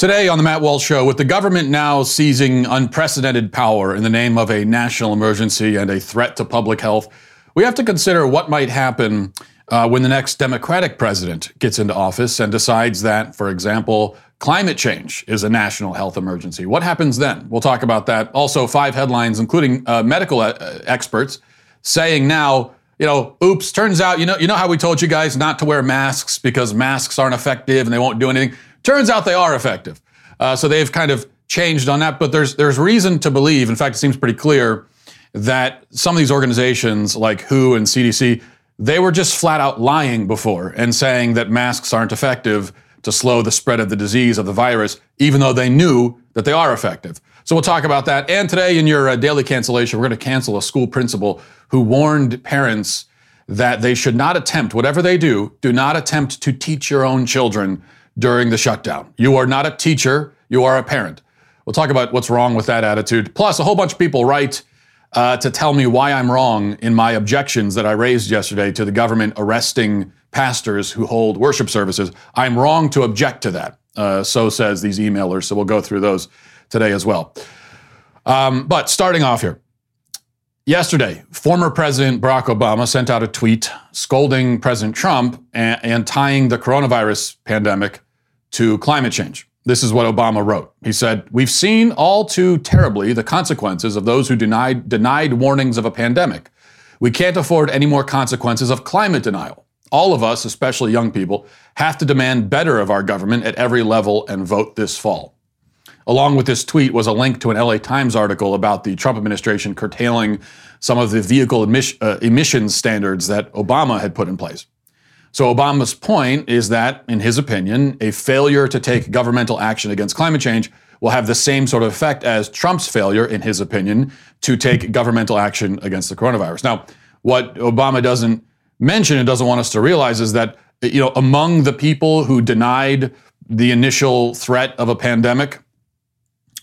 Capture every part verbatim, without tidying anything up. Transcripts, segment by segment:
Today on the Matt Walsh Show, with the government now seizing unprecedented power in the name of a national emergency and a threat to public health, we have to consider what might happen uh, when the next Democratic president gets into office and decides that, for example, climate change is a national health emergency. What happens then? We'll talk about that. Also, five headlines, including uh, medical uh, experts, saying now, you know, oops, turns out, you know, you know how we told you guys not to wear masks because masks aren't effective and they won't do anything? Turns out they are effective. Uh, so they've kind of changed on that, but there's there's reason to believe, in fact, it seems pretty clear, that some of these organizations like W H O and C D C, they were just flat out lying before and saying that masks aren't effective to slow the spread of the disease of the virus, even though they knew that they are effective. So we'll talk about that. And today in your uh, daily cancellation, we're going to cancel a school principal who warned parents that they should not attempt, whatever they do, do not attempt to teach your own children during the shutdown. You are not a teacher, you are a parent. We'll talk about what's wrong with that attitude. Plus, a whole bunch of people write uh, to tell me why I'm wrong in my objections that I raised yesterday to the government arresting pastors who hold worship services. I'm wrong to object to that, uh, so says these emailers. So we'll go through those today as well. Um, but starting off here, yesterday, former President Barack Obama sent out a tweet scolding President Trump and, and tying the coronavirus pandemic to climate change. This is what Obama wrote. He said, "We've seen all too terribly the consequences of those who denied, denied warnings of a pandemic. We can't afford any more consequences of climate denial. All of us, especially young people, have to demand better of our government at every level and vote this fall." Along with this tweet was a link to an L A Times article about the Trump administration curtailing some of the vehicle emis- uh, emissions standards that Obama had put in place. So Obama's point is that, in his opinion, a failure to take governmental action against climate change will have the same sort of effect as Trump's failure, in his opinion, to take governmental action against the coronavirus. Now, what Obama doesn't mention and doesn't want us to realize is that, you know, among the people who denied the initial threat of a pandemic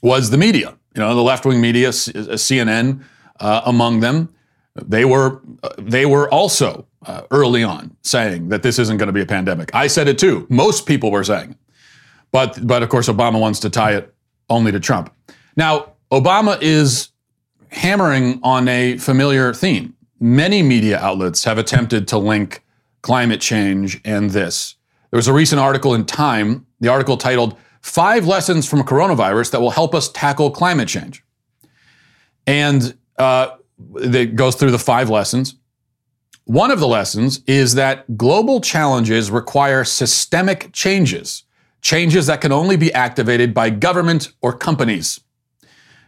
was the media. You know, the left-wing media, C N N uh, among them. They were uh, they were also uh, early on saying that this isn't going to be a pandemic. I said it too. Most people were saying it. But, but of course, Obama wants to tie it only to Trump. Now, Obama is hammering on a familiar theme. Many media outlets have attempted to link climate change and this. There was a recent article in Time, the article titled, "Five Lessons from Coronavirus That Will Help Us Tackle Climate Change." And uh, it goes through the five lessons. One of the lessons is that global challenges require systemic changes, changes that can only be activated by government or companies.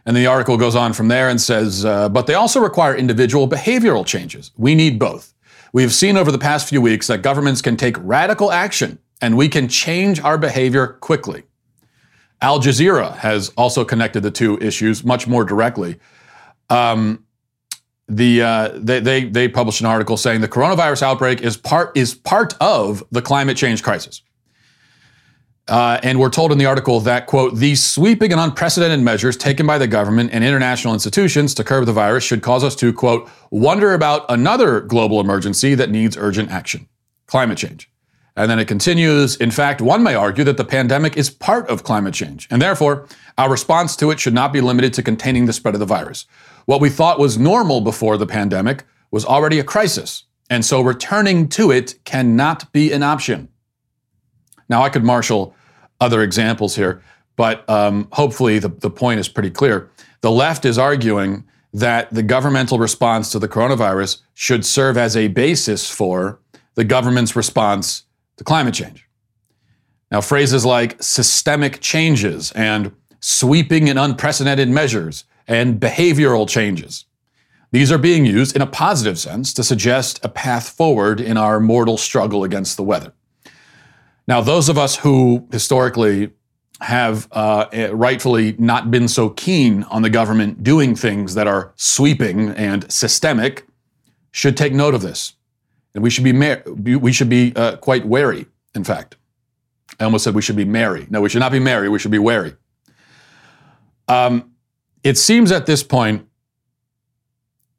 And the article goes on from there and says, uh, but they also require individual behavioral changes. We need both. We have seen over the past few weeks that governments can take radical action and we can change our behavior quickly. Al Jazeera has also connected the two issues much more directly. Um, the uh, they, they they published an article saying the coronavirus outbreak is part is part of the climate change crisis. Uh, and we're told in the article that, quote, "These sweeping and unprecedented measures taken by the government and international institutions to curb the virus should cause us to, quote, wonder about another global emergency that needs urgent action, climate change." And then it continues, "In fact, one may argue that the pandemic is part of climate change, and therefore our response to it should not be limited to containing the spread of the virus. What we thought was normal before the pandemic was already a crisis, and so returning to it cannot be an option." Now, I could marshal other examples here, but um, hopefully the, the point is pretty clear. The left is arguing that the governmental response to the coronavirus should serve as a basis for the government's response to climate change. Now, phrases like systemic changes and sweeping and unprecedented measures and behavioral changes, these are being used in a positive sense to suggest a path forward in our mortal struggle against the weather. Now, those of us who historically have uh, rightfully not been so keen on the government doing things that are sweeping and systemic should take note of this. And we should be mar- we should be uh, quite wary, in fact. I almost said we should be merry. No, we should not be merry. We should be wary. Um, it seems at this point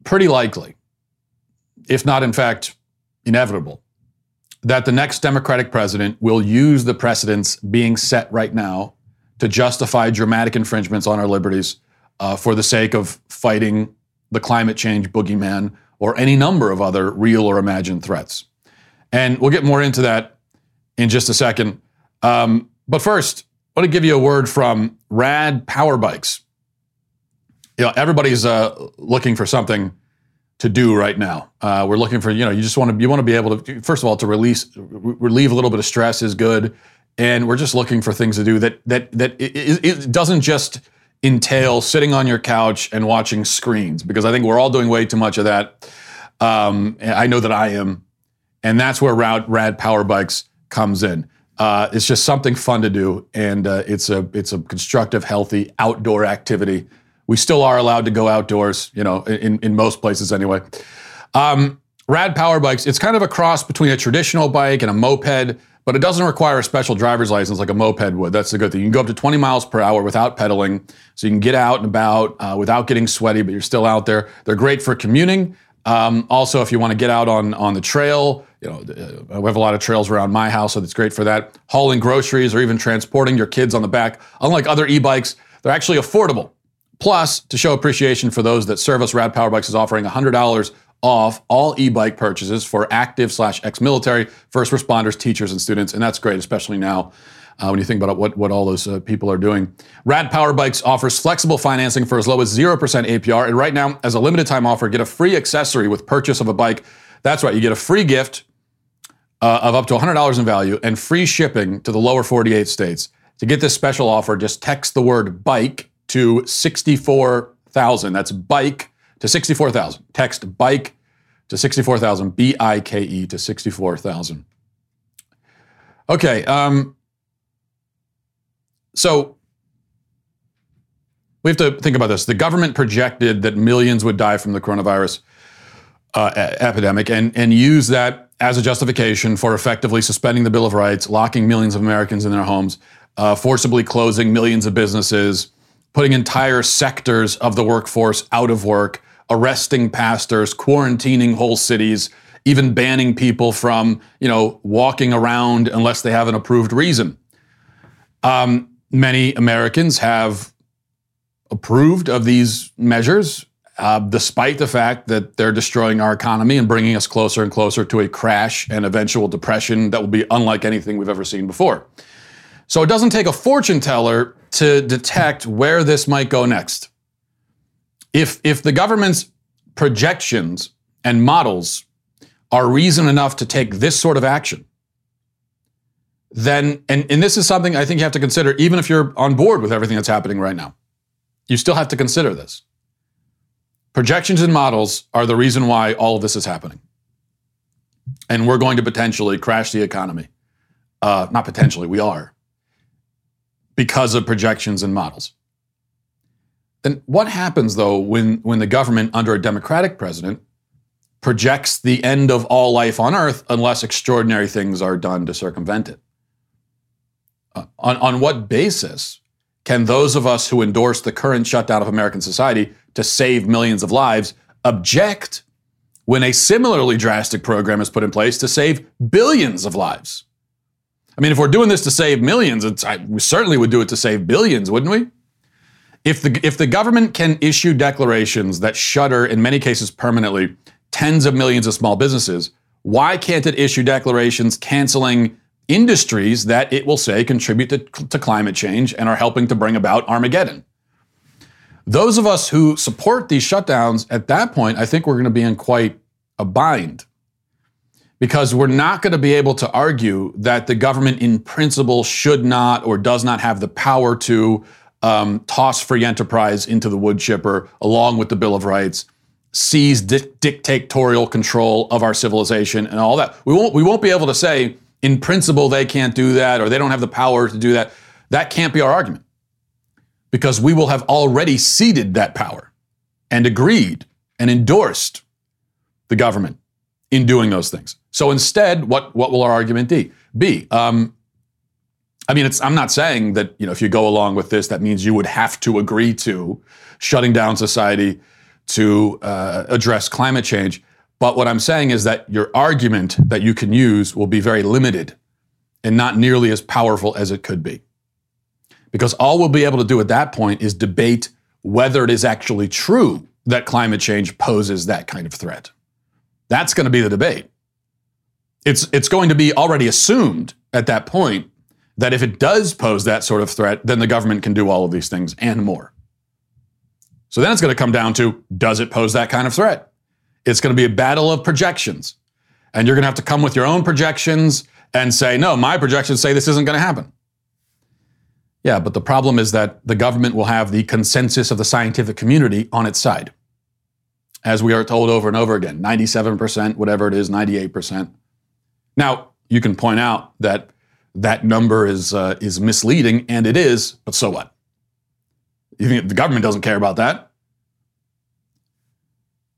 pretty likely, if not in fact inevitable, that the next Democratic president will use the precedents being set right now to justify dramatic infringements on our liberties uh, for the sake of fighting the climate change boogeyman or any number of other real or imagined threats. And we'll get more into that in just a second. Um, but first, I want to give you a word from Rad Power Bikes. You know, everybody's uh, looking for something to do right now. Uh, we're looking for, you know, you just want to you want to be able to, first of all, to release, relieve a little bit of stress is good. And we're just looking for things to do that that that it, it doesn't just entail sitting on your couch and watching screens, because I think we're all doing way too much of that. Um, I know that I am. And that's where Rad, Rad Power Bikes comes in. Uh, it's just something fun to do, and uh, it's a it's a constructive, healthy outdoor activity. We still are allowed to go outdoors, you know, in, in most places anyway. Um, Rad Power Bikes, it's kind of a cross between a traditional bike and a moped, but it doesn't require a special driver's license like a moped would. That's the good thing. You can go up to twenty miles per hour without pedaling, so you can get out and about uh, without getting sweaty, but you're still out there. They're great for commuting. Um, also, if you want to get out on, on the trail, you know, we have a lot of trails around my house, so that's great for that. Hauling groceries or even transporting your kids on the back. Unlike other e-bikes, they're actually affordable. Plus, to show appreciation for those that serve us, Rad Power Bikes is offering one hundred dollars off all e-bike purchases for active slash ex-military, first responders, teachers, and students. And that's great, especially now uh, when you think about what, what all those uh, people are doing. Rad Power Bikes offers flexible financing for as low as zero percent A P R. And right now, as a limited time offer, get a free accessory with purchase of a bike. That's right, you get a free gift Uh, of up to one hundred dollars in value and free shipping to the lower forty-eight states. To get this special offer, just text the word bike to sixty-four thousand. That's bike to sixty-four thousand. Text bike to sixty-four thousand, B I K E to sixty-four thousand. Okay, um, so we have to think about this. The government projected that millions would die from the coronavirus uh, a- epidemic and, and use that as a justification for effectively suspending the Bill of Rights, locking millions of Americans in their homes, uh, forcibly closing millions of businesses, putting entire sectors of the workforce out of work, arresting pastors, quarantining whole cities, even banning people from, you know, walking around unless they have an approved reason. Um, many Americans have approved of these measures, Uh, despite the fact that they're destroying our economy and bringing us closer and closer to a crash and eventual depression that will be unlike anything we've ever seen before. So it doesn't take a fortune teller to detect where this might go next. If, if the government's projections and models are reason enough to take this sort of action, then, and, and this is something I think you have to consider, even if you're on board with everything that's happening right now, you still have to consider this. Projections and models are the reason why all of this is happening. And we're going to potentially crash the economy. Uh, not potentially, we are. Because of projections and models. Then what happens, though, when, when the government under a Democratic president projects the end of all life on Earth unless extraordinary things are done to circumvent it? Uh, on, on what basis can those of us who endorse the current shutdown of American society to save millions of lives object when a similarly drastic program is put in place to save billions of lives? I mean, if we're doing this to save millions, it's, I, we certainly would do it to save billions, wouldn't we? If the, if the government can issue declarations that shutter, in many cases permanently, tens of millions of small businesses, why can't it issue declarations canceling industries that it will say contribute to, to climate change and are helping to bring about Armageddon? Those of us who support these shutdowns at that point, I think we're going to be in quite a bind, because we're not going to be able to argue that the government in principle should not or does not have the power to um, toss free enterprise into the wood chipper along with the Bill of Rights, seize di- dictatorial control of our civilization and all that. We won't, we won't be able to say, in principle, they can't do that, or they don't have the power to do that. That can't be our argument, because we will have already ceded that power and agreed and endorsed the government in doing those things. So instead, what, what will our argument be? Be? Um, I mean, it's, I'm not saying that, you know, if you go along with this, that means you would have to agree to shutting down society to uh, address climate change. But what I'm saying is that your argument that you can use will be very limited and not nearly as powerful as it could be. because all we'll be able to do at that point is debate whether it is actually true that climate change poses that kind of threat. That's going to be the debate. It's, it's going to be already assumed at that point that if it does pose that sort of threat, then the government can do all of these things and more. So then it's going to come down to, does it pose that kind of threat? It's going to be a battle of projections. And you're going to have to come with your own projections and say, no, my projections say this isn't going to happen. Yeah, but the problem is that the government will have the consensus of the scientific community on its side. As we are told over and over again, ninety-seven percent, whatever it is, ninety-eight percent. Now, you can point out that that number is uh, is misleading, and it is, but so what? You think the government doesn't care about that?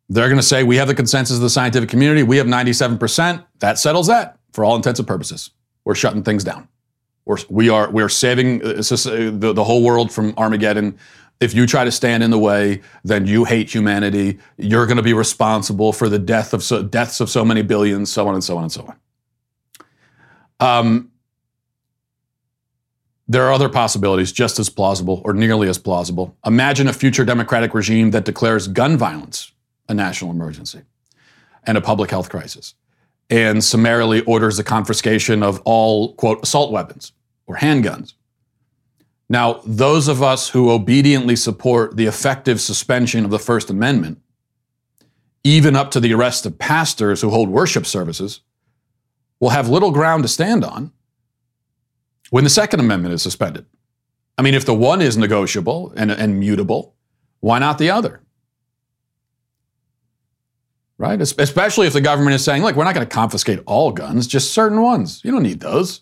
They're going to say, we have the consensus of the scientific community, we have ninety-seven percent, that settles that, for all intents and purposes. We're shutting things down. We're, we are we are saving the, the whole world from Armageddon. If you try to stand in the way, then you hate humanity. You're going to be responsible for the death of so, deaths of so many billions, so on and so on and so on. Um, there are other possibilities just as plausible or nearly as plausible. Imagine a future democratic regime that declares gun violence a national emergency and a public health crisis, and summarily orders the confiscation of all, quote, assault weapons or handguns. Now, those of us who obediently support the effective suspension of the First Amendment, even up to the arrest of pastors who hold worship services, will have little ground to stand on when the Second Amendment is suspended. I mean, if the one is negotiable and, and mutable, why not the other? Right? Especially if the government is saying, look, we're not going to confiscate all guns, just certain ones. You don't need those.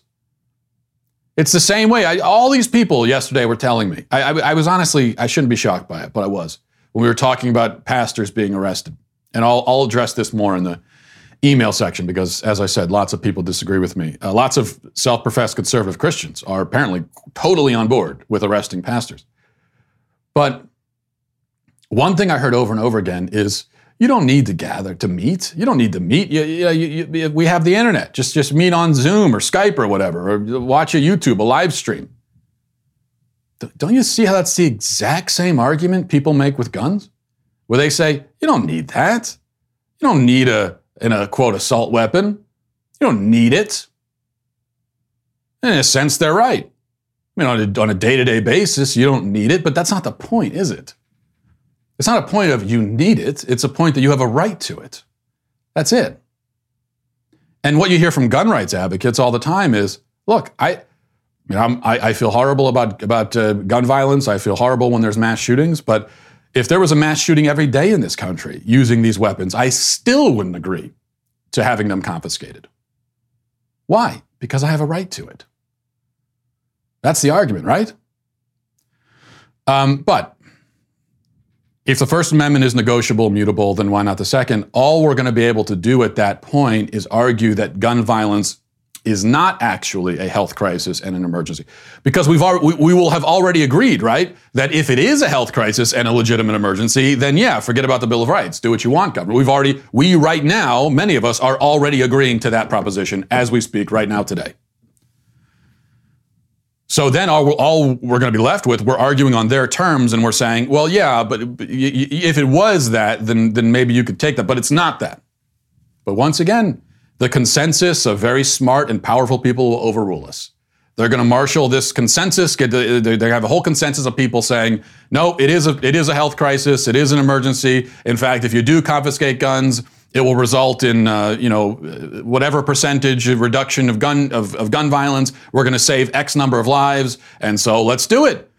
It's the same way. I, all these people yesterday were telling me. I, I, I was honestly, I shouldn't be shocked by it, but I was. When we were talking about pastors being arrested. And I'll, I'll address this more in the email section because, as I said, lots of people disagree with me. Uh, lots of self-professed conservative Christians are apparently totally on board with arresting pastors. But one thing I heard over and over again is, you don't need to gather to meet. You don't need to meet. You, you, you, you, we have the internet. Just, just meet on Zoom or Skype or whatever, or watch a YouTube, a live stream. Don't you see how that's the exact same argument people make with guns? Where they say, you don't need that. You don't need a, in a quote, assault weapon. You don't need it. And in a sense, they're right. I mean, on a day-to-day basis, you don't need it, but that's not the point, is it? It's not a point of you need it. It's a point that you have a right to it. That's it. And what you hear from gun rights advocates all the time is, look, I, you know, I'm, I, I feel horrible about, about uh, gun violence. I feel horrible when there's mass shootings. But if there was a mass shooting every day in this country using these weapons, I still wouldn't agree to having them confiscated. Why? Because I have a right to it. That's the argument, right? Um, but... If the First Amendment is negotiable, mutable, then why not the Second? All we're going to be able to do at that point is argue that gun violence is not actually a health crisis and an emergency. Because we've already, we, we will have already agreed, right, that if it is a health crisis and a legitimate emergency, then yeah, forget about the Bill of Rights. Do what you want, government. We've already, we right now, many of us are already agreeing to that proposition as we speak right now today. So then all, all we're going to be left with, we're arguing on their terms and we're saying, well, yeah, but if it was that, then, then maybe you could take that, but it's not that. But once again, the consensus of very smart and powerful people will overrule us. They're going to marshal this consensus, get the, they have a whole consensus of people saying, no, it is a, it is a health crisis, it is an emergency. In fact, if you do confiscate guns, it will result in, uh, you know, whatever percentage of reduction of gun of, of gun violence. We're going to save X number of lives, and so let's do it,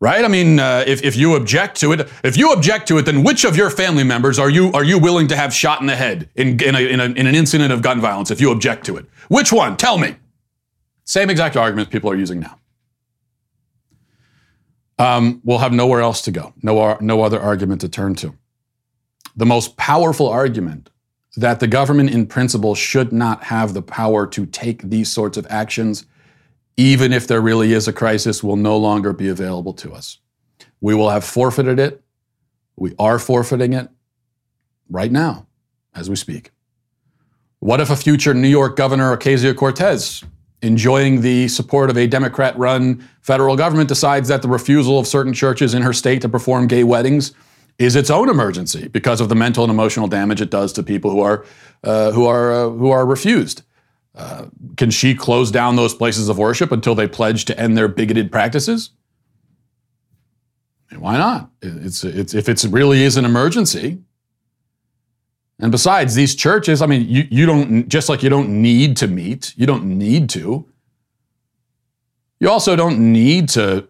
right? I mean, uh, if if you object to it, if you object to it, then which of your family members are you are you willing to have shot in the head in in, a, in, a, in an incident of gun violence? If you object to it, which one? Tell me. Same exact argument people are using now. Um, we'll have nowhere else to go. No, no other argument to turn to. The most powerful argument that the government in principle should not have the power to take these sorts of actions, even if there really is a crisis, will no longer be available to us. We will have forfeited it. We are forfeiting it right now as we speak. What if a future New York governor, Ocasio-Cortez, enjoying the support of a Democrat-run federal government, decides that the refusal of certain churches in her state to perform gay weddings is its own emergency because of the mental and emotional damage it does to people who are uh, who are uh, who are refused. Uh, can she close down those places of worship until they pledge to end their bigoted practices? And why not? It's, it's if it really is an emergency. And besides, these churches, I mean, you, you don't, just like you don't need to meet, you don't need to. You also don't need to,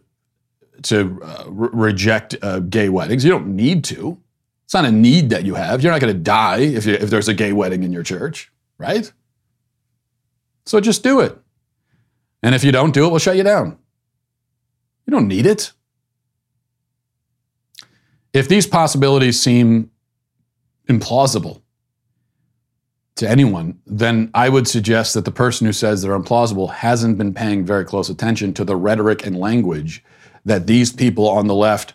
to uh, re- reject uh, gay weddings. You don't need to. It's not a need that you have. You're not going to die if, you, if there's a gay wedding in your church, right? So just do it. And if you don't do it, we'll shut you down. You don't need it. If these possibilities seem implausible to anyone, then I would suggest that the person who says they're implausible hasn't been paying very close attention to the rhetoric and language that these people on the left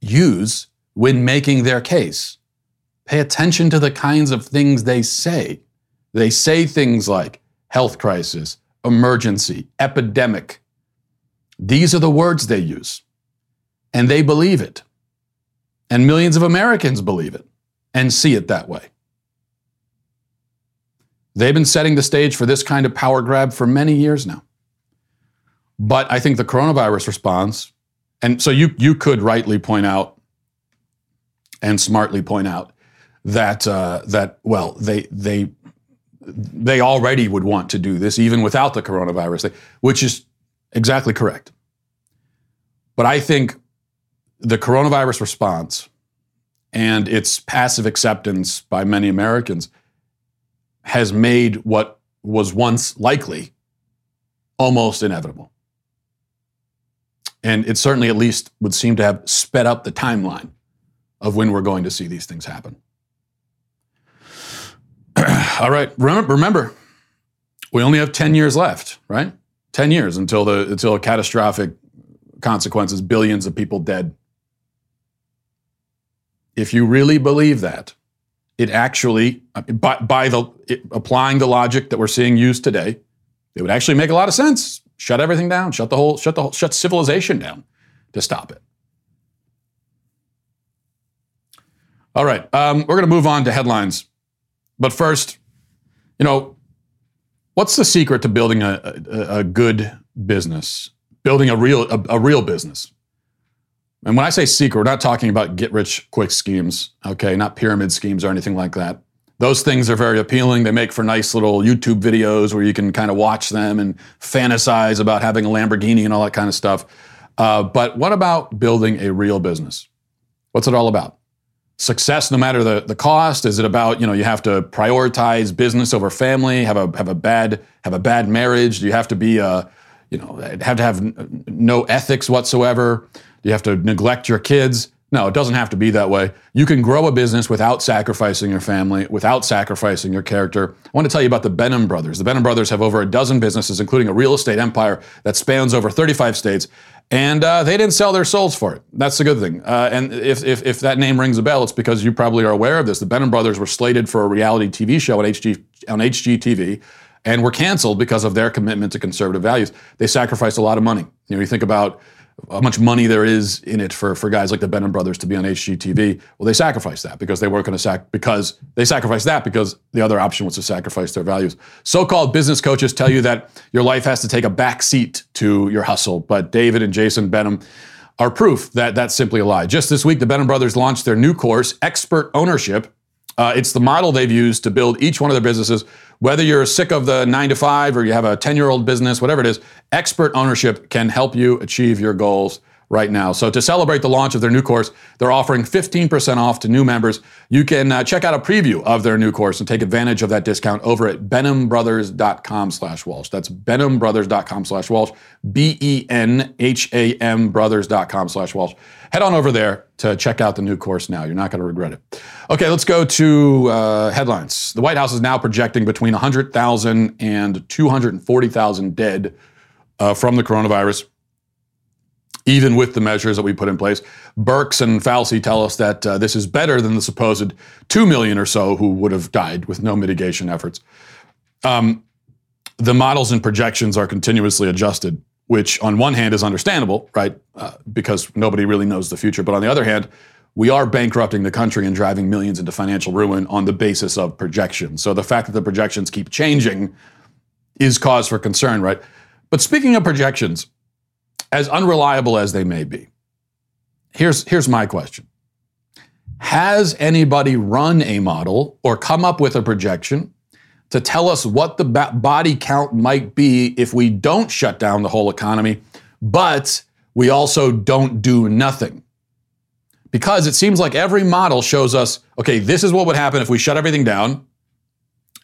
use when making their case. Pay attention to the kinds of things they say. They say things like health crisis, emergency, epidemic. These are the words they use, and they believe it. And millions of Americans believe it and see it that way. They've been setting the stage for this kind of power grab for many years now. But I think the coronavirus response, and so you you could rightly point out and smartly point out that uh, that well they they they already would want to do this even without the coronavirus thing, which is exactly correct. But I think the coronavirus response and its passive acceptance by many Americans has made what was once likely almost inevitable. And it certainly at least would seem to have sped up the timeline of when we're going to see these things happen. All right, remember, remember, we only have ten years left, right? ten years until the until catastrophic consequences, billions of people dead. If you really believe that, it actually, by, by the it, applying the logic that we're seeing used today, it would actually make a lot of sense. Shut everything down. Shut the whole. Shut the whole. Shut civilization down to stop it. All right, um, we're going to move on to headlines, but first, you know, what's the secret to building a a, a good business? Building a real a, a real business. And when I say secret, we're not talking about get-rich-quick schemes, okay? Not pyramid schemes or anything like that. Those things are very appealing. They make for nice little YouTube videos where you can kind of watch them and fantasize about having a Lamborghini and all that kind of stuff. Uh, but what about building a real business? What's it all about? Success, no matter the, the cost? Is it about, you know, you have to prioritize business over family, have a have a bad have a bad marriage? Do you have to be a, you know, have to have no ethics whatsoever? You have to neglect your kids. No, it doesn't have to be that way. You can grow a business without sacrificing your family, without sacrificing your character. I want to tell you about the Benham Brothers. The Benham Brothers have over a dozen businesses, including a real estate empire that spans over thirty-five states, and uh, they didn't sell their souls for it. That's the good thing. Uh, and if, if if that name rings a bell, it's because you probably are aware of this. The Benham Brothers were slated for a reality T V show on H G on H G T V, and were canceled because of their commitment to conservative values. They sacrificed a lot of money. You know, you think about how much money there is in it for, for guys like the Benham Brothers to be on H G T V. Well, they sacrificed that because they weren't going to sac because they sacrificed that because the other option was to sacrifice their values. So-called business coaches tell you that your life has to take a back seat to your hustle, but David and Jason Benham are proof that that's simply a lie. Just this week, the Benham Brothers launched their new course, Expert Ownership. Uh, it's the model they've used to build each one of their businesses. Whether you're sick of the nine to five or you have a ten-year-old business, whatever it is, Expert Ownership can help you achieve your goals right now. So to celebrate the launch of their new course, they're offering fifteen percent off to new members. You can uh, check out a preview of their new course and take advantage of that discount over at Benham Brothers dot com slash Walsh. That's Benham Brothers dot com slash Walsh, B E N H A M Brothers dot com slash Walsh. Head on over there to check out the new course now. You're not going to regret it. Okay, let's go to uh, headlines. The White House is now projecting between one hundred thousand and two hundred forty thousand dead uh, from the coronavirus, even with the measures that we put in place. Birx and Fauci tell us that uh, this is better than the supposed two million or so who would have died with no mitigation efforts. Um, the models and projections are continuously adjusted, which on one hand is understandable, right? Uh, because nobody really knows the future. But on the other hand, we are bankrupting the country and driving millions into financial ruin on the basis of projections. So the fact that the projections keep changing is cause for concern, right? But speaking of projections, as unreliable as they may be, here's, here's my question. Has anybody run a model or come up with a projection to tell us what the body count might be if we don't shut down the whole economy, but we also don't do nothing? Because it seems like every model shows us, okay, this is what would happen if we shut everything down,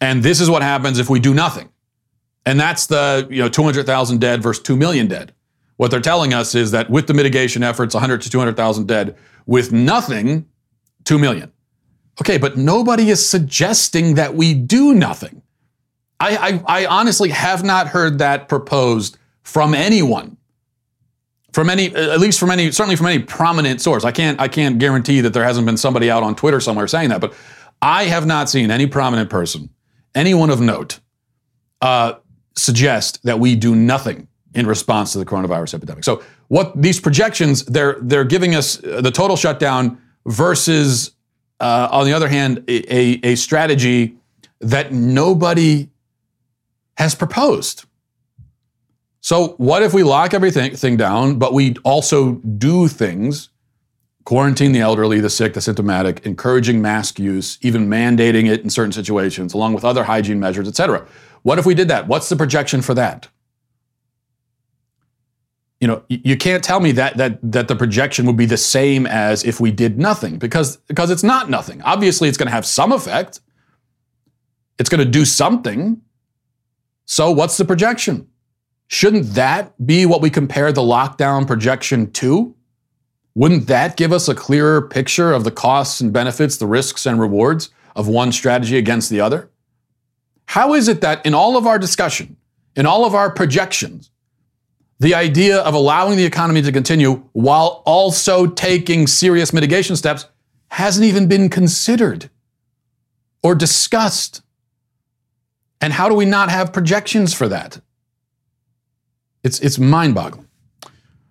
and this is what happens if we do nothing. And that's the, you know, two hundred thousand dead versus two million dead. What they're telling us is that with the mitigation efforts, one hundred to two hundred thousand dead, with nothing, two million. Okay, but nobody is suggesting that we do nothing. I, I, I honestly have not heard that proposed from anyone, from any, at least from any, certainly from any prominent source. I can't, I can't guarantee that there hasn't been somebody out on Twitter somewhere saying that, but I have not seen any prominent person, anyone of note, uh, suggest that we do nothing in response to the coronavirus epidemic. So what these projections, they're, they're giving us the total shutdown versus, Uh, on the other hand, a, a strategy that nobody has proposed. So what if we lock everything thing down, but we also do things, quarantine the elderly, the sick, the symptomatic, encouraging mask use, even mandating it in certain situations, along with other hygiene measures, et cetera. What if we did that? What's the projection for that? You know, you can't tell me that that that the projection would be the same as if we did nothing, because because it's not nothing. Obviously, it's going to have some effect. It's going to do something. So what's the projection? Shouldn't that be what we compare the lockdown projection to? Wouldn't that give us a clearer picture of the costs and benefits, the risks and rewards of one strategy against the other? How is it that in all of our discussion, in all of our projections, the idea of allowing the economy to continue while also taking serious mitigation steps hasn't even been considered or discussed? And how do we not have projections for that? It's, it's mind-boggling.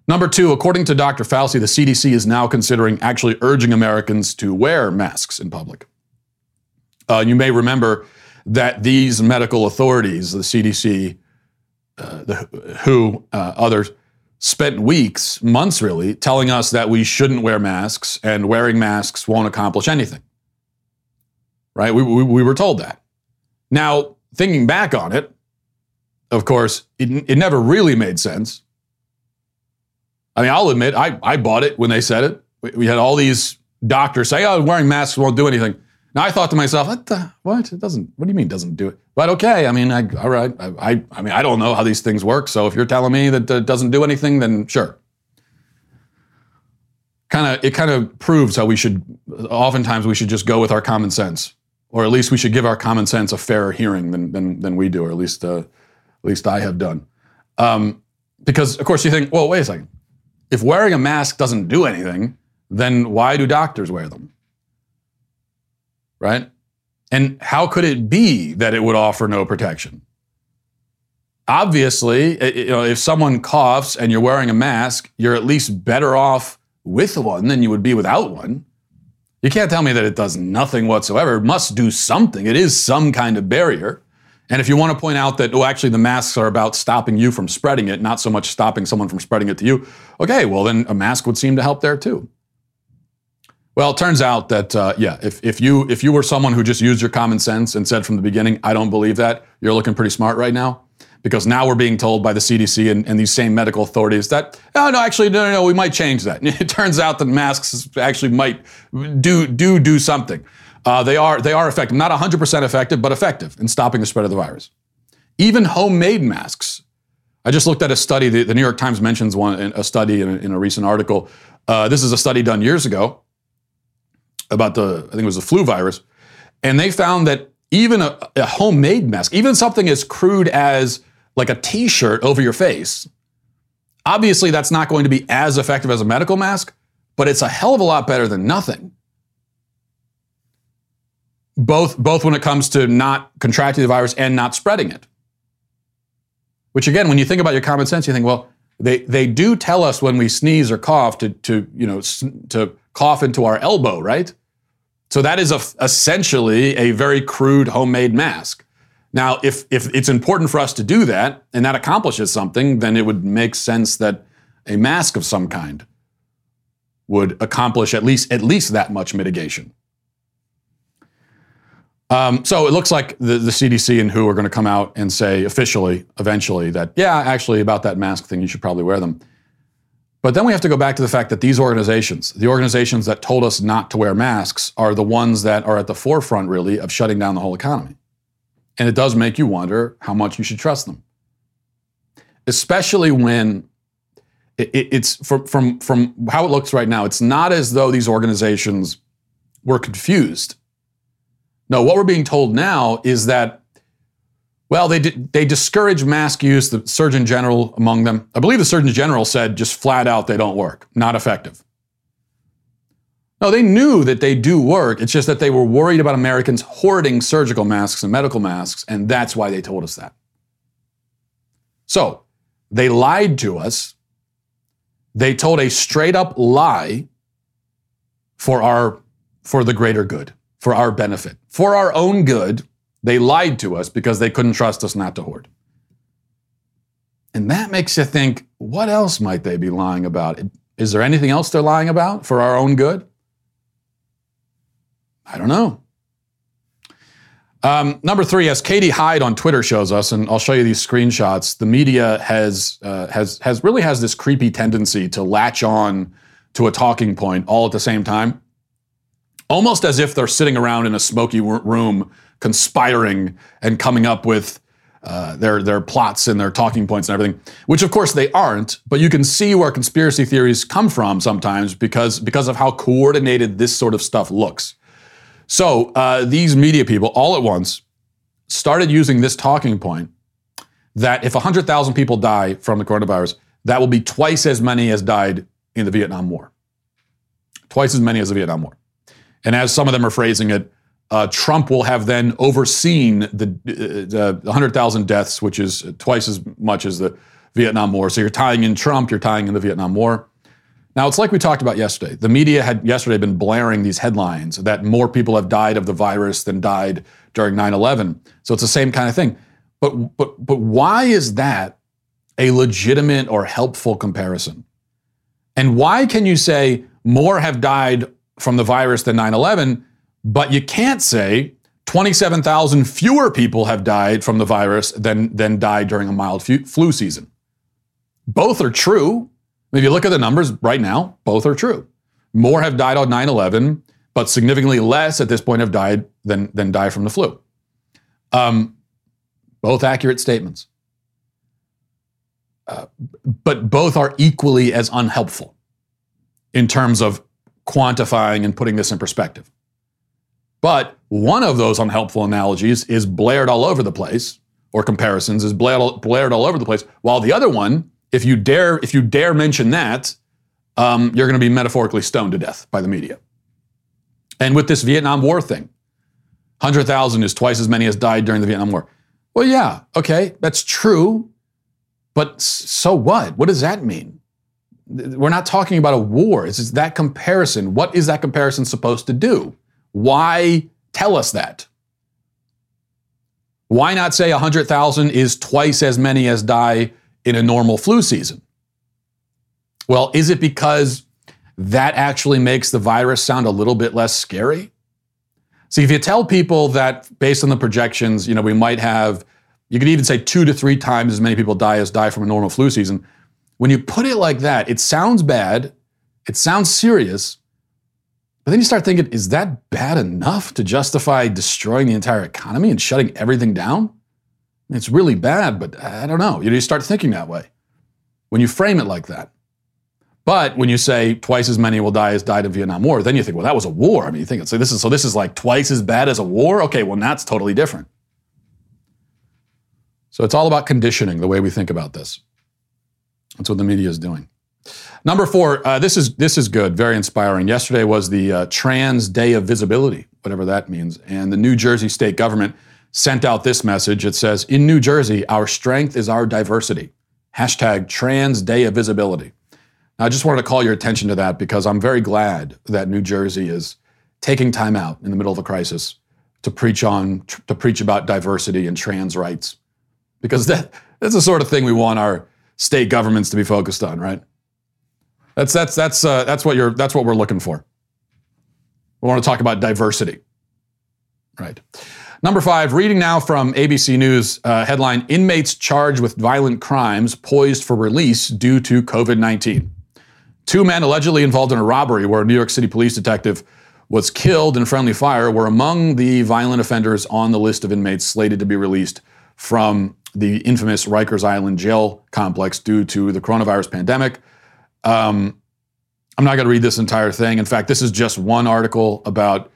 Number two, according to Doctor Fauci, the C D C is now considering actually urging Americans to wear masks in public. Uh, you may remember that these medical authorities, the C D C, Uh, the W H O, uh, others, spent weeks, months really, telling us that we shouldn't wear masks and wearing masks won't accomplish anything, right? We, we, we were told that. Now, thinking back on it, of course, it, it never really made sense. I mean, I'll admit, I, I bought it when they said it. We, we had all these doctors say, oh, wearing masks won't do anything. Now, I thought to myself, what the, what? It doesn't, what do you mean doesn't do it? But okay, I mean, I, all right, I, I, I mean, I don't know how these things work, so if you're telling me that it doesn't do anything, then sure. Kind of, it kind of proves how we should, oftentimes we should just go with our common sense, or at least we should give our common sense a fairer hearing than than, than we do, or at least, uh, at least I have done. Um, because, of course, you think, well, wait a second. If wearing a mask doesn't do anything, then why do doctors wear them? Right? And how could it be that it would offer no protection? Obviously, you know, if someone coughs and you're wearing a mask, you're at least better off with one than you would be without one. You can't tell me that it does nothing whatsoever. It must do something. It is some kind of barrier. And if you want to point out that, oh, actually the masks are about stopping you from spreading it, not so much stopping someone from spreading it to you, okay, well then a mask would seem to help there too. Well, it turns out that, uh, yeah, if, if you if you were someone who just used your common sense and said from the beginning, I don't believe that, you're looking pretty smart right now, because now we're being told by the C D C and, and these same medical authorities that, oh, no, actually, no, no, no, we might change that. It turns out that masks actually might do do do something. Uh, they are they are effective, not one hundred percent effective, but effective in stopping the spread of the virus. Even homemade masks. I just looked at a study. The, the New York Times mentions one a study in a, in a recent article. Uh, this is a study done years ago about the, I think it was the flu virus, and they found that even a, a homemade mask, even something as crude as like a t-shirt over your face, obviously that's not going to be as effective as a medical mask, but it's a hell of a lot better than nothing. Both, both when it comes to not contracting the virus and not spreading it. Which again, when you think about your common sense, you think, well, they they do tell us when we sneeze or cough to to you know to cough into our elbow, right? So that is a, essentially a very crude homemade mask. Now, if if it's important for us to do that and that accomplishes something, then it would make sense that a mask of some kind would accomplish at least at least that much mitigation. Um, so it looks like the, the C D C and W H O are going to come out and say officially, eventually, that, yeah, actually, about that mask thing, you should probably wear them. But then we have to go back to the fact that these organizations, the organizations that told us not to wear masks, are the ones that are at the forefront, really, of shutting down the whole economy. And it does make you wonder how much you should trust them. Especially when it, it, it's, from, from, from how it looks right now, it's not as though these organizations were confused. No, what we're being told now is that, well, they did, they discourage mask use, the Surgeon General among them. I believe the Surgeon General said just flat out they don't work, not effective. No, they knew that they do work. It's just that they were worried about Americans hoarding surgical masks and medical masks, and that's why they told us that. So they lied to us. They told a straight up lie for our, for the greater good. For our benefit. For our own good, they lied to us because they couldn't trust us not to hoard. And that makes you think, what else might they be lying about? Is there anything else they're lying about for our own good? I don't know. Um, number three, as Katie Hyde on Twitter shows us, and I'll show you these screenshots, the media has uh, has has really has this creepy tendency to latch on to a talking point all at the same time. Almost as if they're sitting around in a smoky room conspiring and coming up with uh, their, their plots and their talking points and everything, which of course they aren't, but you can see where conspiracy theories come from sometimes because, because of how coordinated this sort of stuff looks. So uh, these media people all at once started using this talking point that if one hundred thousand people die from the coronavirus, that will be twice as many as died in the Vietnam War. Twice as many as the Vietnam War. And as some of them are phrasing it, uh, Trump will have then overseen the uh, one hundred thousand deaths, which is twice as much as the Vietnam War. So you're tying in Trump, you're tying in the Vietnam War. Now, it's like we talked about yesterday. The media had yesterday been blaring these headlines that more people have died of the virus than died during nine eleven. So it's the same kind of thing. But, but, but why is that a legitimate or helpful comparison? And why can you say more have died from the virus than nine eleven, but you can't say twenty-seven thousand fewer people have died from the virus than, than died during a mild flu season? Both are true. If you look at the numbers right now, both are true. More have died on nine eleven, but significantly less at this point have died than, than die from the flu. Um, both accurate statements. Uh, but both are equally as unhelpful in terms of quantifying and putting this in perspective. But one of those unhelpful analogies is blared all over the place, or comparisons is blared, blared all over the place, while the other one, if you dare if you dare mention that, um, you're going to be metaphorically stoned to death by the media. And with this Vietnam War thing, one hundred thousand is twice as many as died during the Vietnam War. Well, yeah, okay, that's true, but so what? What does that mean? We're not talking about a war. It's just that comparison. What is that comparison supposed to do? Why tell us that? Why not say one hundred thousand is twice as many as die in a normal flu season? Well, is it because that actually makes the virus sound a little bit less scary? See, if you tell people that based on the projections, you know, we might have, you could even say two to three times as many people die as die from a normal flu season. When you put it like that, it sounds bad, it sounds serious, but then you start thinking, is that bad enough to justify destroying the entire economy and shutting everything down? It's really bad, but I don't know. You start thinking that way when you frame it like that. But when you say twice as many will die as died in Vietnam War, then you think, well, that was a war. I mean, you think, so this is, so this is like twice as bad as a war? Okay, well, that's totally different. So it's all about conditioning the way we think about this. That's what the media is doing. Number four, uh, this is this is good, very inspiring. Yesterday was the uh, Trans Day of Visibility, whatever that means, and the New Jersey state government sent out this message. It says, in New Jersey, our strength is our diversity. Hashtag Trans Day of Visibility. Now, I just wanted to call your attention to that because I'm very glad that New Jersey is taking time out in the middle of a crisis to preach on, to preach about diversity and trans rights. Because that, that's the sort of thing we want our state governments to be focused on, right? That's that's that's uh, that's what you're that's what we're looking for. We want to talk about diversity, right? Number five, reading now from A B C News, uh, headline, inmates charged with violent crimes poised for release due to COVID nineteen. Two men allegedly involved in a robbery where a New York City police detective was killed in friendly fire were among the violent offenders on the list of inmates slated to be released from the infamous Rikers Island jail complex due to the coronavirus pandemic. Um, I'm not going to read this entire thing. In fact, this is just one article about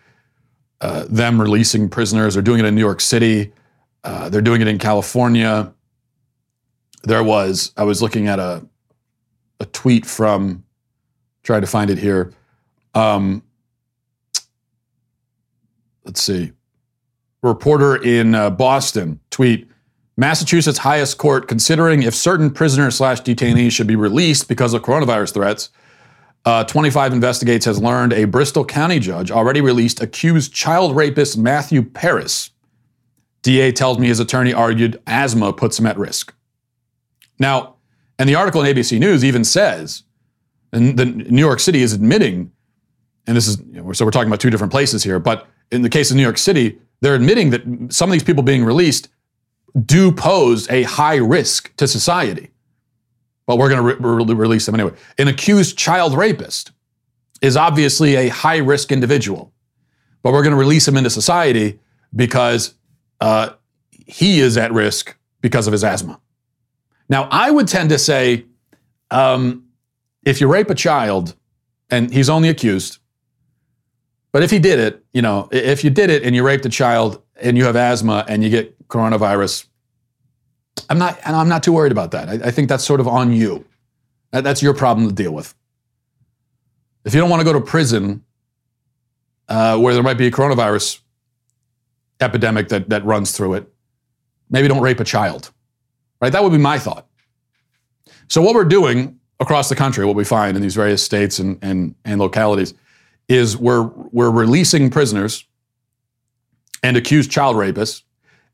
uh, them releasing prisoners. They're doing it in New York City. Uh, they're doing it in California. There was, I was looking at a a tweet from, trying to find it here. Um, let's see. A reporter in uh, Boston tweet, Massachusetts highest court considering if certain prisoners slash detainees should be released because of coronavirus threats. Uh, twenty-five Investigates has learned a Bristol County judge already released accused child rapist Matthew Paris. D A tells me his attorney argued asthma puts him at risk. Now, and the article in A B C News even says, and the New York City is admitting, and this is, you know, so we're talking about two different places here, but in the case of New York City, they're admitting that some of these people being released do pose a high risk to society. But we're going to re- re- release them anyway. An accused child rapist is obviously a high-risk individual, but we're going to release him into society because uh, he is at risk because of his asthma. Now, I would tend to say, um, if you rape a child, and he's only accused, but if he did it, you know, if you did it and you raped a child and you have asthma and you get coronavirus, I'm not, and I'm not too worried about that. I, I think that's sort of on you. That, that's your problem to deal with. If you don't want to go to prison, uh, where there might be a coronavirus epidemic that that runs through it, maybe don't rape a child, right? That would be my thought. So what we're doing across the country, what we find in these various states and and, and localities, is we're we're releasing prisoners and accused child rapists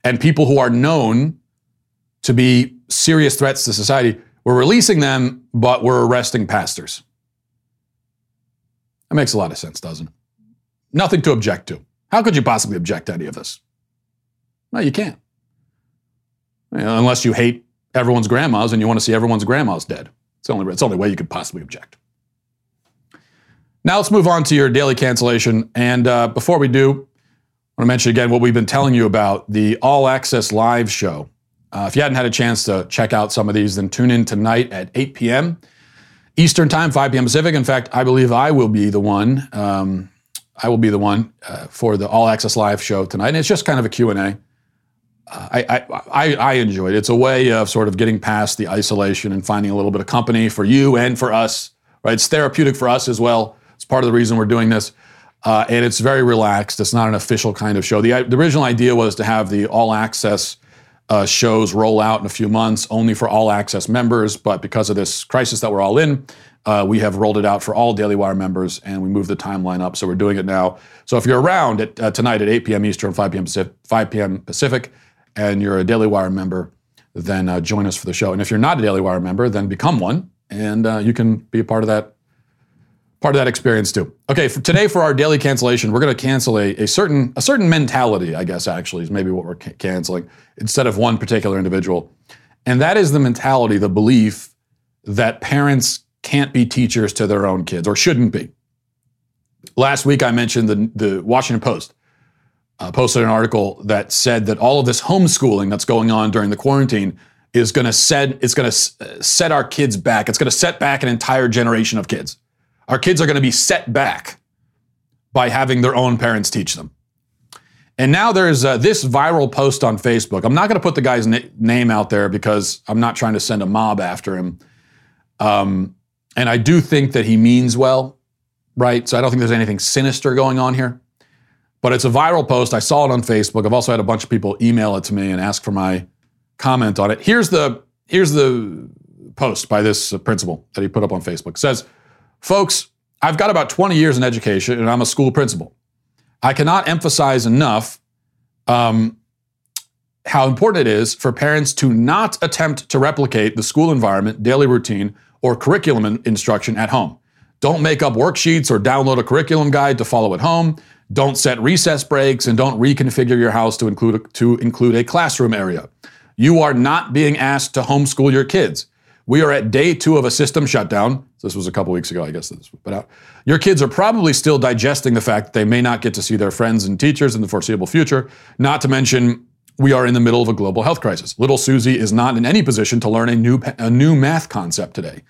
and people who are known to be serious threats to society. We're releasing them, but we're arresting pastors. That makes a lot of sense, doesn't it? Nothing to object to. How could you possibly object to any of this? No, you can't. You know, unless you hate everyone's grandmas and you want to see everyone's grandmas dead. It's the only, it's the only way you could possibly object. Now let's move on to your daily cancellation. And uh, before we do, I want to mention again what we've been telling you about, the All Access Live show. Uh, if you hadn't had a chance to check out some of these, then tune in tonight at eight p.m. Eastern Time, five p.m. Pacific. In fact, I believe I will be the one, um, I will be the one uh, for the All Access Live show tonight. And it's just kind of a Q and A. Uh, I, I, I, I enjoy it. It's a way of sort of getting past the isolation and finding a little bit of company for you and for us, right? It's therapeutic for us as well. It's part of the reason we're doing this. Uh, and it's very relaxed. It's not an official kind of show. The, the original idea was to have the All Access Uh, shows roll out in a few months only for All Access members, but because of this crisis that we're all in, uh, we have rolled it out for all Daily Wire members, and we moved the timeline up, so we're doing it now. So if you're around at, uh, tonight at eight p.m. Eastern, five p.m. Pacific, and you're a Daily Wire member, then uh, join us for the show. And if you're not a Daily Wire member, then become one, and uh, you can be a part of that part of that experience too. Okay, for today, for our daily cancellation, we're going to cancel a, a certain a certain mentality, I guess, actually, is maybe what we're ca- canceling, instead of one particular individual. And that is the mentality, the belief that parents can't be teachers to their own kids, or shouldn't be. Last week, I mentioned the, the Washington Post uh, posted an article that said that all of this homeschooling that's going on during the quarantine is going to set, it's going to set our kids back. It's going to set back an entire generation of kids. Our kids are going to be set back by having their own parents teach them. And now there's uh, this viral post on Facebook. I'm not going to put the guy's na- name out there because I'm not trying to send a mob after him. Um, and I do think that he means well, right? So I don't think there's anything sinister going on here. But it's a viral post. I saw it on Facebook. I've also had a bunch of people email it to me and ask for my comment on it. Here's the, here's the post by this principal that he put up on Facebook. It says, folks, I've got about twenty years in education and I'm a school principal. I cannot emphasize enough um, how important it is for parents to not attempt to replicate the school environment, daily routine, or curriculum in- instruction at home. Don't make up worksheets or download a curriculum guide to follow at home. Don't set recess breaks and don't reconfigure your house to include a, to include a classroom area. You are not being asked to homeschool your kids. We are at day two of a system shutdown. This was a couple weeks ago, I guess this was put out. Your kids are probably still digesting the fact that they may not get to see their friends and teachers in the foreseeable future, not to mention we are in the middle of a global health crisis. Little Susie is not in any position to learn a new a new math concept today.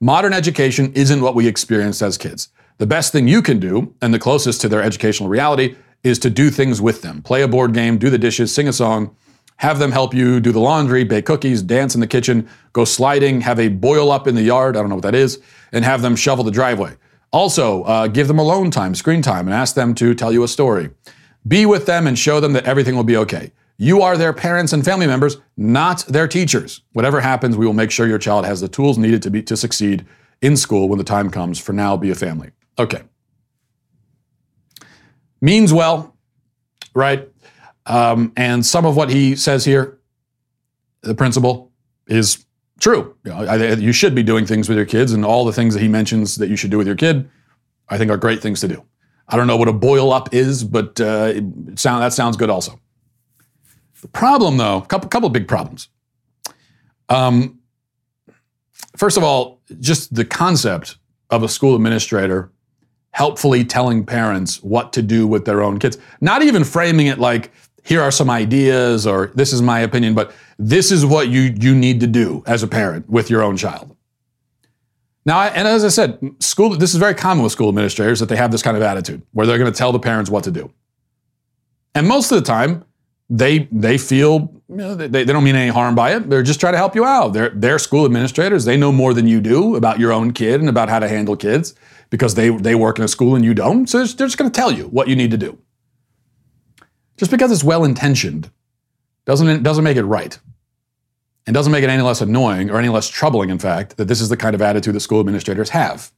Modern education isn't what we experienced as kids. The best thing you can do, and the closest to their educational reality, is to do things with them. Play a board game, do the dishes, sing a song, have them help you do the laundry, bake cookies, dance in the kitchen, go sliding, have a boil up in the yard, I don't know what that is, and have them shovel the driveway. Also, uh, give them alone time, screen time, and ask them to tell you a story. Be with them and show them that everything will be okay. You are their parents and family members, not their teachers. Whatever happens, we will make sure your child has the tools needed to be to succeed in school when the time comes. For now, be a family. Okay. Means well, right? Um, and some of what he says here, the principle, is true. You know, I, you should be doing things with your kids, and all the things that he mentions that you should do with your kid, I think are great things to do. I don't know what a boil up is, but uh, it sound, that sounds good also. The problem, though, a couple, couple of big problems. Um, first of all, just the concept of a school administrator helpfully telling parents what to do with their own kids. Not even framing it like, here are some ideas, or this is my opinion, but this is what you, you need to do as a parent with your own child. Now, I, and as I said, school. This is very common with school administrators, that they have this kind of attitude where they're going to tell the parents what to do. And most of the time, They they feel, you know, they, they don't mean any harm by it. They're just trying to help you out. They're, they're school administrators. They know more than you do about your own kid and about how to handle kids, because they, they work in a school and you don't. So they're just going to tell you what you need to do. Just because it's well-intentioned doesn't, doesn't make it right, and doesn't make it any less annoying or any less troubling, in fact, that this is the kind of attitude that school administrators have.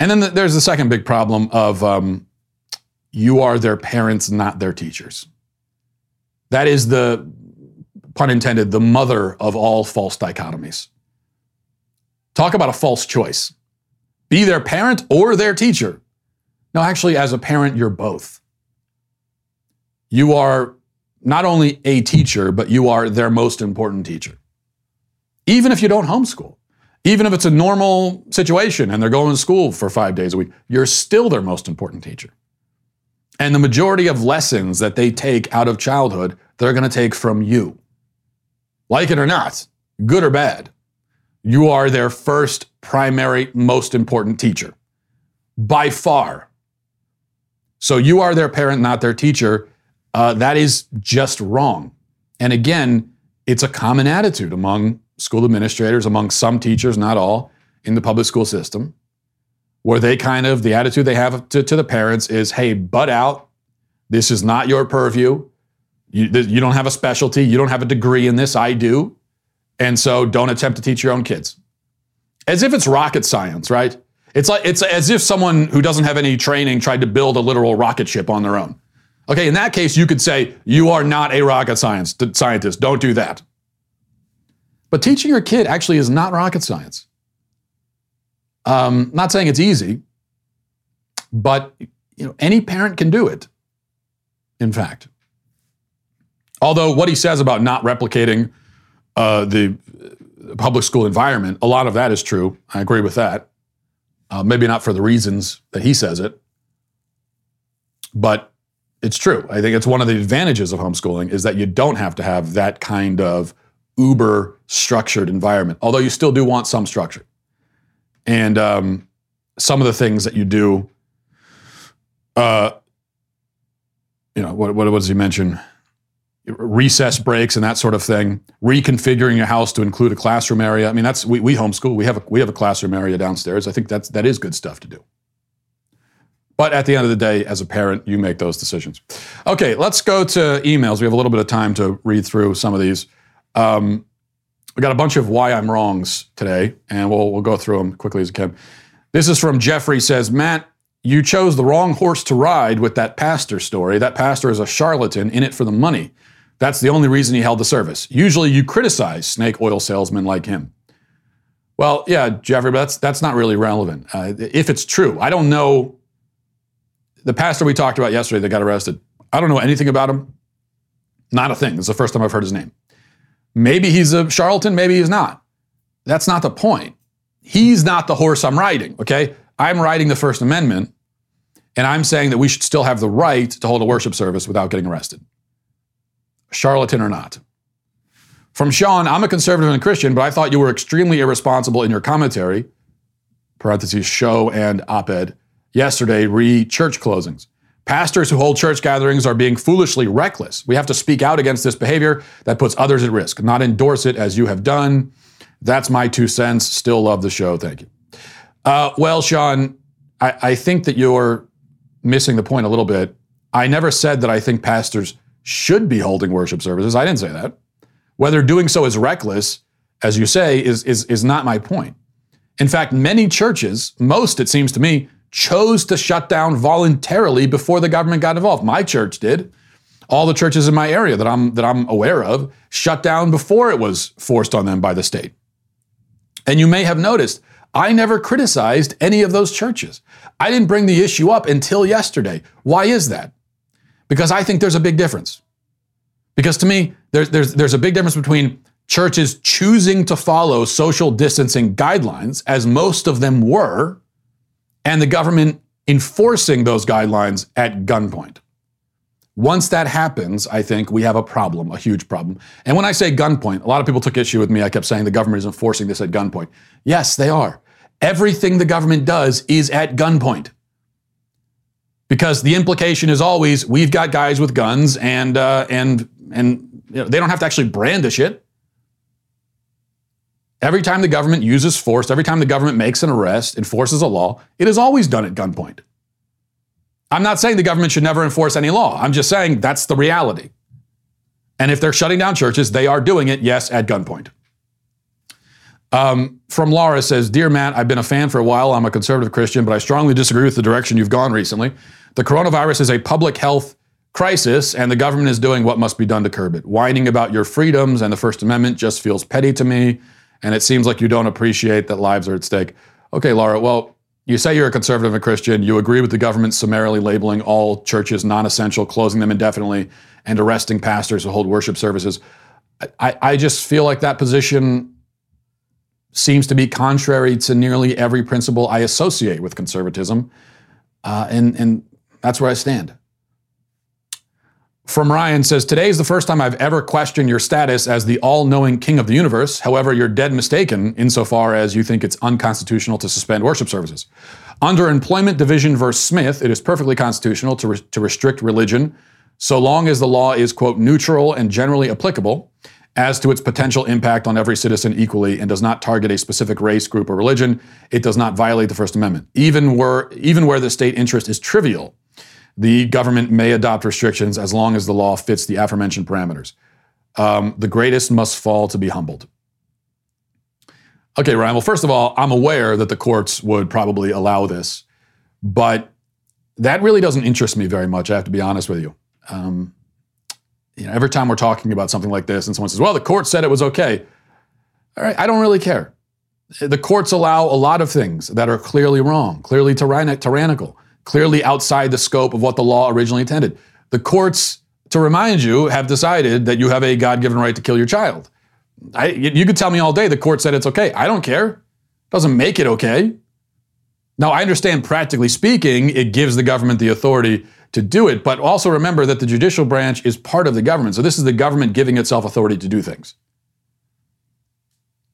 And then the, there's the second big problem of um, you are their parents, not their teachers. That is the, pun intended, the mother of all false dichotomies. Talk about a false choice. Be their parent or their teacher. No, actually, as a parent, you're both. You are not only a teacher, but you are their most important teacher. Even if you don't homeschool, even if it's a normal situation and they're going to school for five days a week, you're still their most important teacher. And the majority of lessons that they take out of childhood, they're going to take from you. Like it or not, good or bad, you are their first, primary, most important teacher. By far. So you are their parent, not their teacher. Uh, that is just wrong. And again, it's a common attitude among school administrators, among some teachers, not all, in the public school system, where they kind of, the attitude they have to, to the parents is, hey, butt out. This is not your purview. You, th- you don't have a specialty. You don't have a degree in this. I do. And so don't attempt to teach your own kids. As if it's rocket science, right? It's like, it's as if someone who doesn't have any training tried to build a literal rocket ship on their own. Okay, in that case, you could say, you are not a rocket science t- scientist. Don't do that. But teaching your kid actually is not rocket science. Um, not saying it's easy, but you know, any parent can do it, in fact. Although what he says about not replicating uh, the public school environment, a lot of that is true. I agree with that. Uh, maybe not for the reasons that he says it, but it's true. I think it's one of the advantages of homeschooling is that you don't have to have that kind of uber-structured environment, although you still do want some structure. And um, some of the things that you do, uh, you know, what, what, what does he mention? Recess breaks and that sort of thing. Reconfiguring your house to include a classroom area. I mean, that's we, we homeschool. We have a we have a classroom area downstairs. I think that's that is good stuff to do. But at the end of the day, as a parent, you make those decisions. Okay, let's go to emails. We have a little bit of time to read through some of these. Um, we got a bunch of why I'm wrongs today, and we'll we'll go through them quickly as we can. This is from Jeffrey, says, Matt, you chose the wrong horse to ride with that pastor story. That pastor is a charlatan in it for the money. That's the only reason he held the service. Usually you criticize snake oil salesmen like him. Well, yeah, Jeffrey, but that's, that's not really relevant. Uh, if it's true, I don't know. The pastor we talked about yesterday that got arrested, I don't know anything about him. Not a thing. This is the first time I've heard his name. Maybe he's a charlatan, maybe he's not. That's not the point. He's not the horse I'm riding, okay? I'm riding the First Amendment, and I'm saying that we should still have the right to hold a worship service without getting arrested. Charlatan or not. From Sean, I'm a conservative and a Christian, but I thought you were extremely irresponsible in your commentary, parentheses, show and op-ed, yesterday, re-church closings. Pastors who hold church gatherings are being foolishly reckless. We have to speak out against this behavior that puts others at risk, not endorse it as you have done. That's my two cents. Still love the show. Thank you. Uh, well, Sean, I, I think that you're missing the point a little bit. I never said that I think pastors should be holding worship services. I didn't say that. Whether doing so is reckless, as you say, is, is, is not my point. In fact, many churches, most it seems to me, chose to shut down voluntarily before the government got involved. My church did. All the churches in my area that I'm that I'm aware of shut down before it was forced on them by the state. And you may have noticed, I never criticized any of those churches. I didn't bring the issue up until yesterday. Why is that? Because I think there's a big difference. Because to me, there's there's there's a big difference between churches choosing to follow social distancing guidelines, as most of them were, and the government enforcing those guidelines at gunpoint. Once that happens, I think we have a problem, a huge problem. And when I say gunpoint, a lot of people took issue with me. I kept saying the government is enforcing this at gunpoint. Yes, they are. Everything the government does is at gunpoint. Because the implication is always, we've got guys with guns, and uh, and and you know, they don't have to actually brandish it. Every time the government uses force, every time the government makes an arrest, enforces a law, it is always done at gunpoint. I'm not saying the government should never enforce any law. I'm just saying that's the reality. And if they're shutting down churches, they are doing it, yes, at gunpoint. Um, from Laura says, Dear Matt, I've been a fan for a while. I'm a conservative Christian, but I strongly disagree with the direction you've gone recently. The coronavirus is a public health crisis, and the government is doing what must be done to curb it. Whining about your freedoms and the First Amendment just feels petty to me. And it seems like you don't appreciate that lives are at stake. Okay, Laura, well, you say you're a conservative and Christian. You agree with the government summarily labeling all churches non-essential, closing them indefinitely, and arresting pastors who hold worship services. I, I just feel like that position seems to be contrary to nearly every principle I associate with conservatism. Uh, and, and that's where I stand. From Ryan says, Today is the first time I've ever questioned your status as the all-knowing king of the universe. However, you're dead mistaken insofar as you think it's unconstitutional to suspend worship services. Under Employment Division versus Smith, it is perfectly constitutional to, re- to restrict religion so long as the law is, quote, neutral and generally applicable as to its potential impact on every citizen equally and does not target a specific race, group, or religion. It does not violate the First Amendment, even where, even where the state interest is trivial. The government may adopt restrictions as long as the law fits the aforementioned parameters. Um, the greatest must fall to be humbled. Okay, Ryan, well, first of all, I'm aware that the courts would probably allow this, but that really doesn't interest me very much, I have to be honest with you. Um, you know, every time we're talking about something like this and someone says, well, the court said it was okay. All right, I don't really care. The courts allow a lot of things that are clearly wrong, clearly tyrann- tyrannical. Clearly outside the scope of what the law originally intended. The courts, to remind you, have decided that you have a God-given right to kill your child. I, you could tell me all day the court said it's okay. I don't care. It doesn't make it okay. Now, I understand practically speaking, it gives the government the authority to do it, but also remember that the judicial branch is part of the government. So this is the government giving itself authority to do things.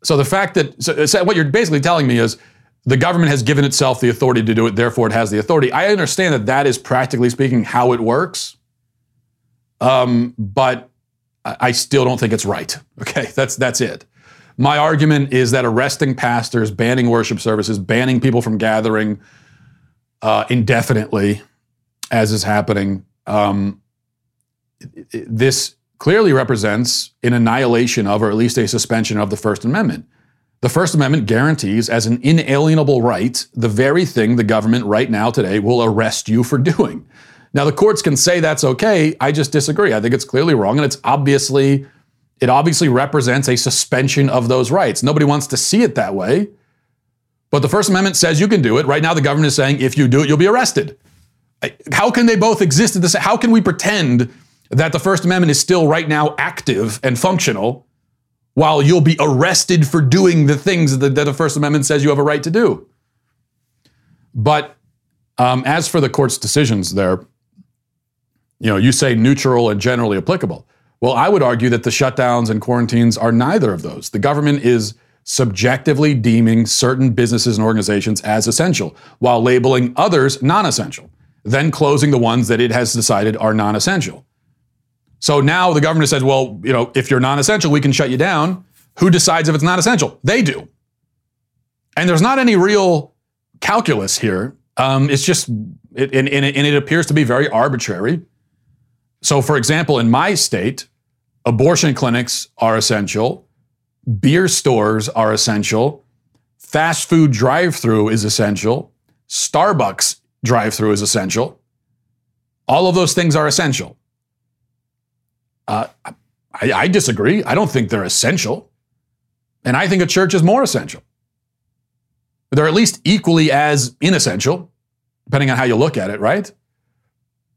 So the fact that, so, so what you're basically telling me is, the government has given itself the authority to do it, therefore it has the authority. I understand that that is, practically speaking, how it works, um, but I still don't think it's right. Okay, that's that's it. My argument is that arresting pastors, banning worship services, banning people from gathering, uh, indefinitely, as is happening. Um, this clearly represents an annihilation of, or at least a suspension of, the First Amendment. The First Amendment guarantees as an inalienable right the very thing the government right now today will arrest you for doing. Now, the courts can say that's okay. I just disagree. I think it's clearly wrong, and it's obviously, it obviously represents a suspension of those rights. Nobody wants to see it that way, but the First Amendment says you can do it. Right now, the government is saying if you do it, you'll be arrested. How can they both exist at the same? How can we pretend that the First Amendment is still right now active and functional while you'll be arrested for doing the things that, that the First Amendment says you have a right to do? But um, as for the court's decisions there, you know, you say neutral and generally applicable. Well, I would argue that the shutdowns and quarantines are neither of those. The government is subjectively deeming certain businesses and organizations as essential, while labeling others non-essential, then closing the ones that it has decided are non-essential. So now the government says, well, you know, if you're non-essential, we can shut you down. Who decides if it's not essential? They do. And there's not any real calculus here. Um, it's just, it, and, and, it, and it appears to be very arbitrary. So, for example, in my state, abortion clinics are essential, beer stores are essential, fast food drive-through is essential, Starbucks drive-through is essential. All of those things are essential. Uh, I, I disagree. I don't think they're essential. And I think a church is more essential. They're at least equally as inessential, depending on how you look at it, right?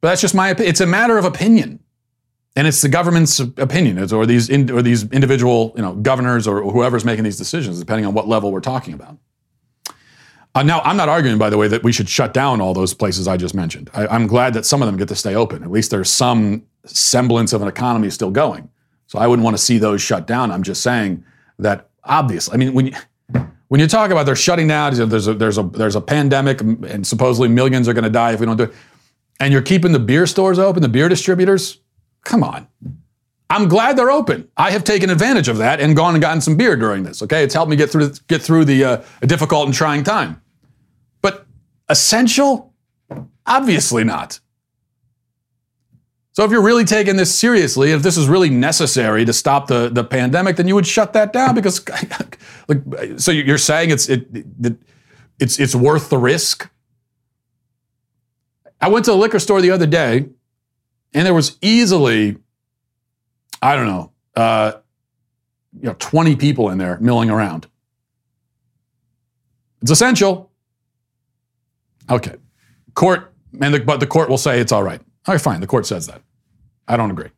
But that's just my opinion. It's a matter of opinion, and it's the government's opinion, it's, or these in, or these individual, you know, governors or whoever's making these decisions, depending on what level we're talking about. Uh, now, I'm not arguing, by the way, that we should shut down all those places I just mentioned. I, I'm glad that some of them get to stay open. At least there's some semblance of an economy still going. So I wouldn't want to see those shut down. I'm just saying that obviously, I mean, when you, when you talk about they're shutting down, there's a, there's a there's a pandemic, and supposedly millions are going to die if we don't do it. And you're keeping the beer stores open, the beer distributors? Come on. I'm glad they're open. I have taken advantage of that and gone and gotten some beer during this, okay? It's helped me get through get through the uh, a difficult and trying time. But essential? Obviously not. So if you're really taking this seriously, if this is really necessary to stop the, the pandemic, then you would shut that down because, like, so you're saying it's it, it it's it's worth the risk? I went to a liquor store the other day, and there was easily, I don't know, uh, you know, twenty people in there milling around. It's essential. Okay. Court, and the, but the court will say it's all right. All right, fine. The court says that. I don't agree.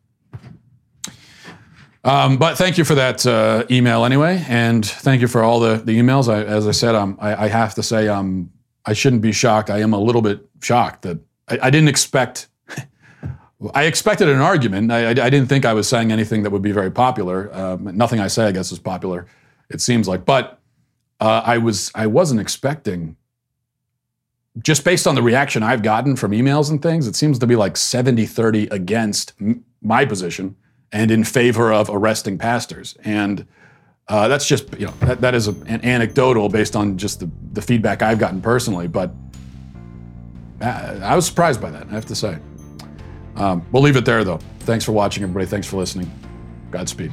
Um, but thank you for that uh, email anyway, and thank you for all the, the emails. I, as I said, um, I, I have to say um, I shouldn't be shocked. I am a little bit shocked that I didn't expect, I expected an argument. I, I, I didn't think I was saying anything that would be very popular. Um, nothing I say, I guess, is popular, it seems like. But uh, I was, I wasn't expecting, just based on the reaction I've gotten from emails and things, it seems to be like seventy thirty against m- my position and in favor of arresting pastors. And uh, that's just, you know, that, that is a, an anecdotal based on just the, the feedback I've gotten personally. But I was surprised by that, I have to say. Um, we'll leave it there, though. Thanks for watching, everybody. Thanks for listening. Godspeed.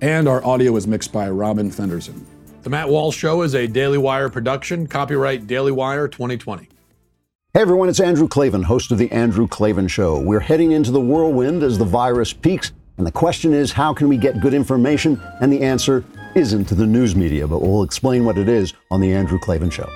and our audio is mixed by Robin Fenderson. The Matt Walsh Show is a Daily Wire production, copyright Daily Wire twenty twenty. Hey everyone, it's Andrew Klavan, host of The Andrew Klavan Show. We're heading into the whirlwind as the virus peaks, and the question is, how can we get good information? And the answer isn't the news media, but we'll explain what it is on The Andrew Klavan Show.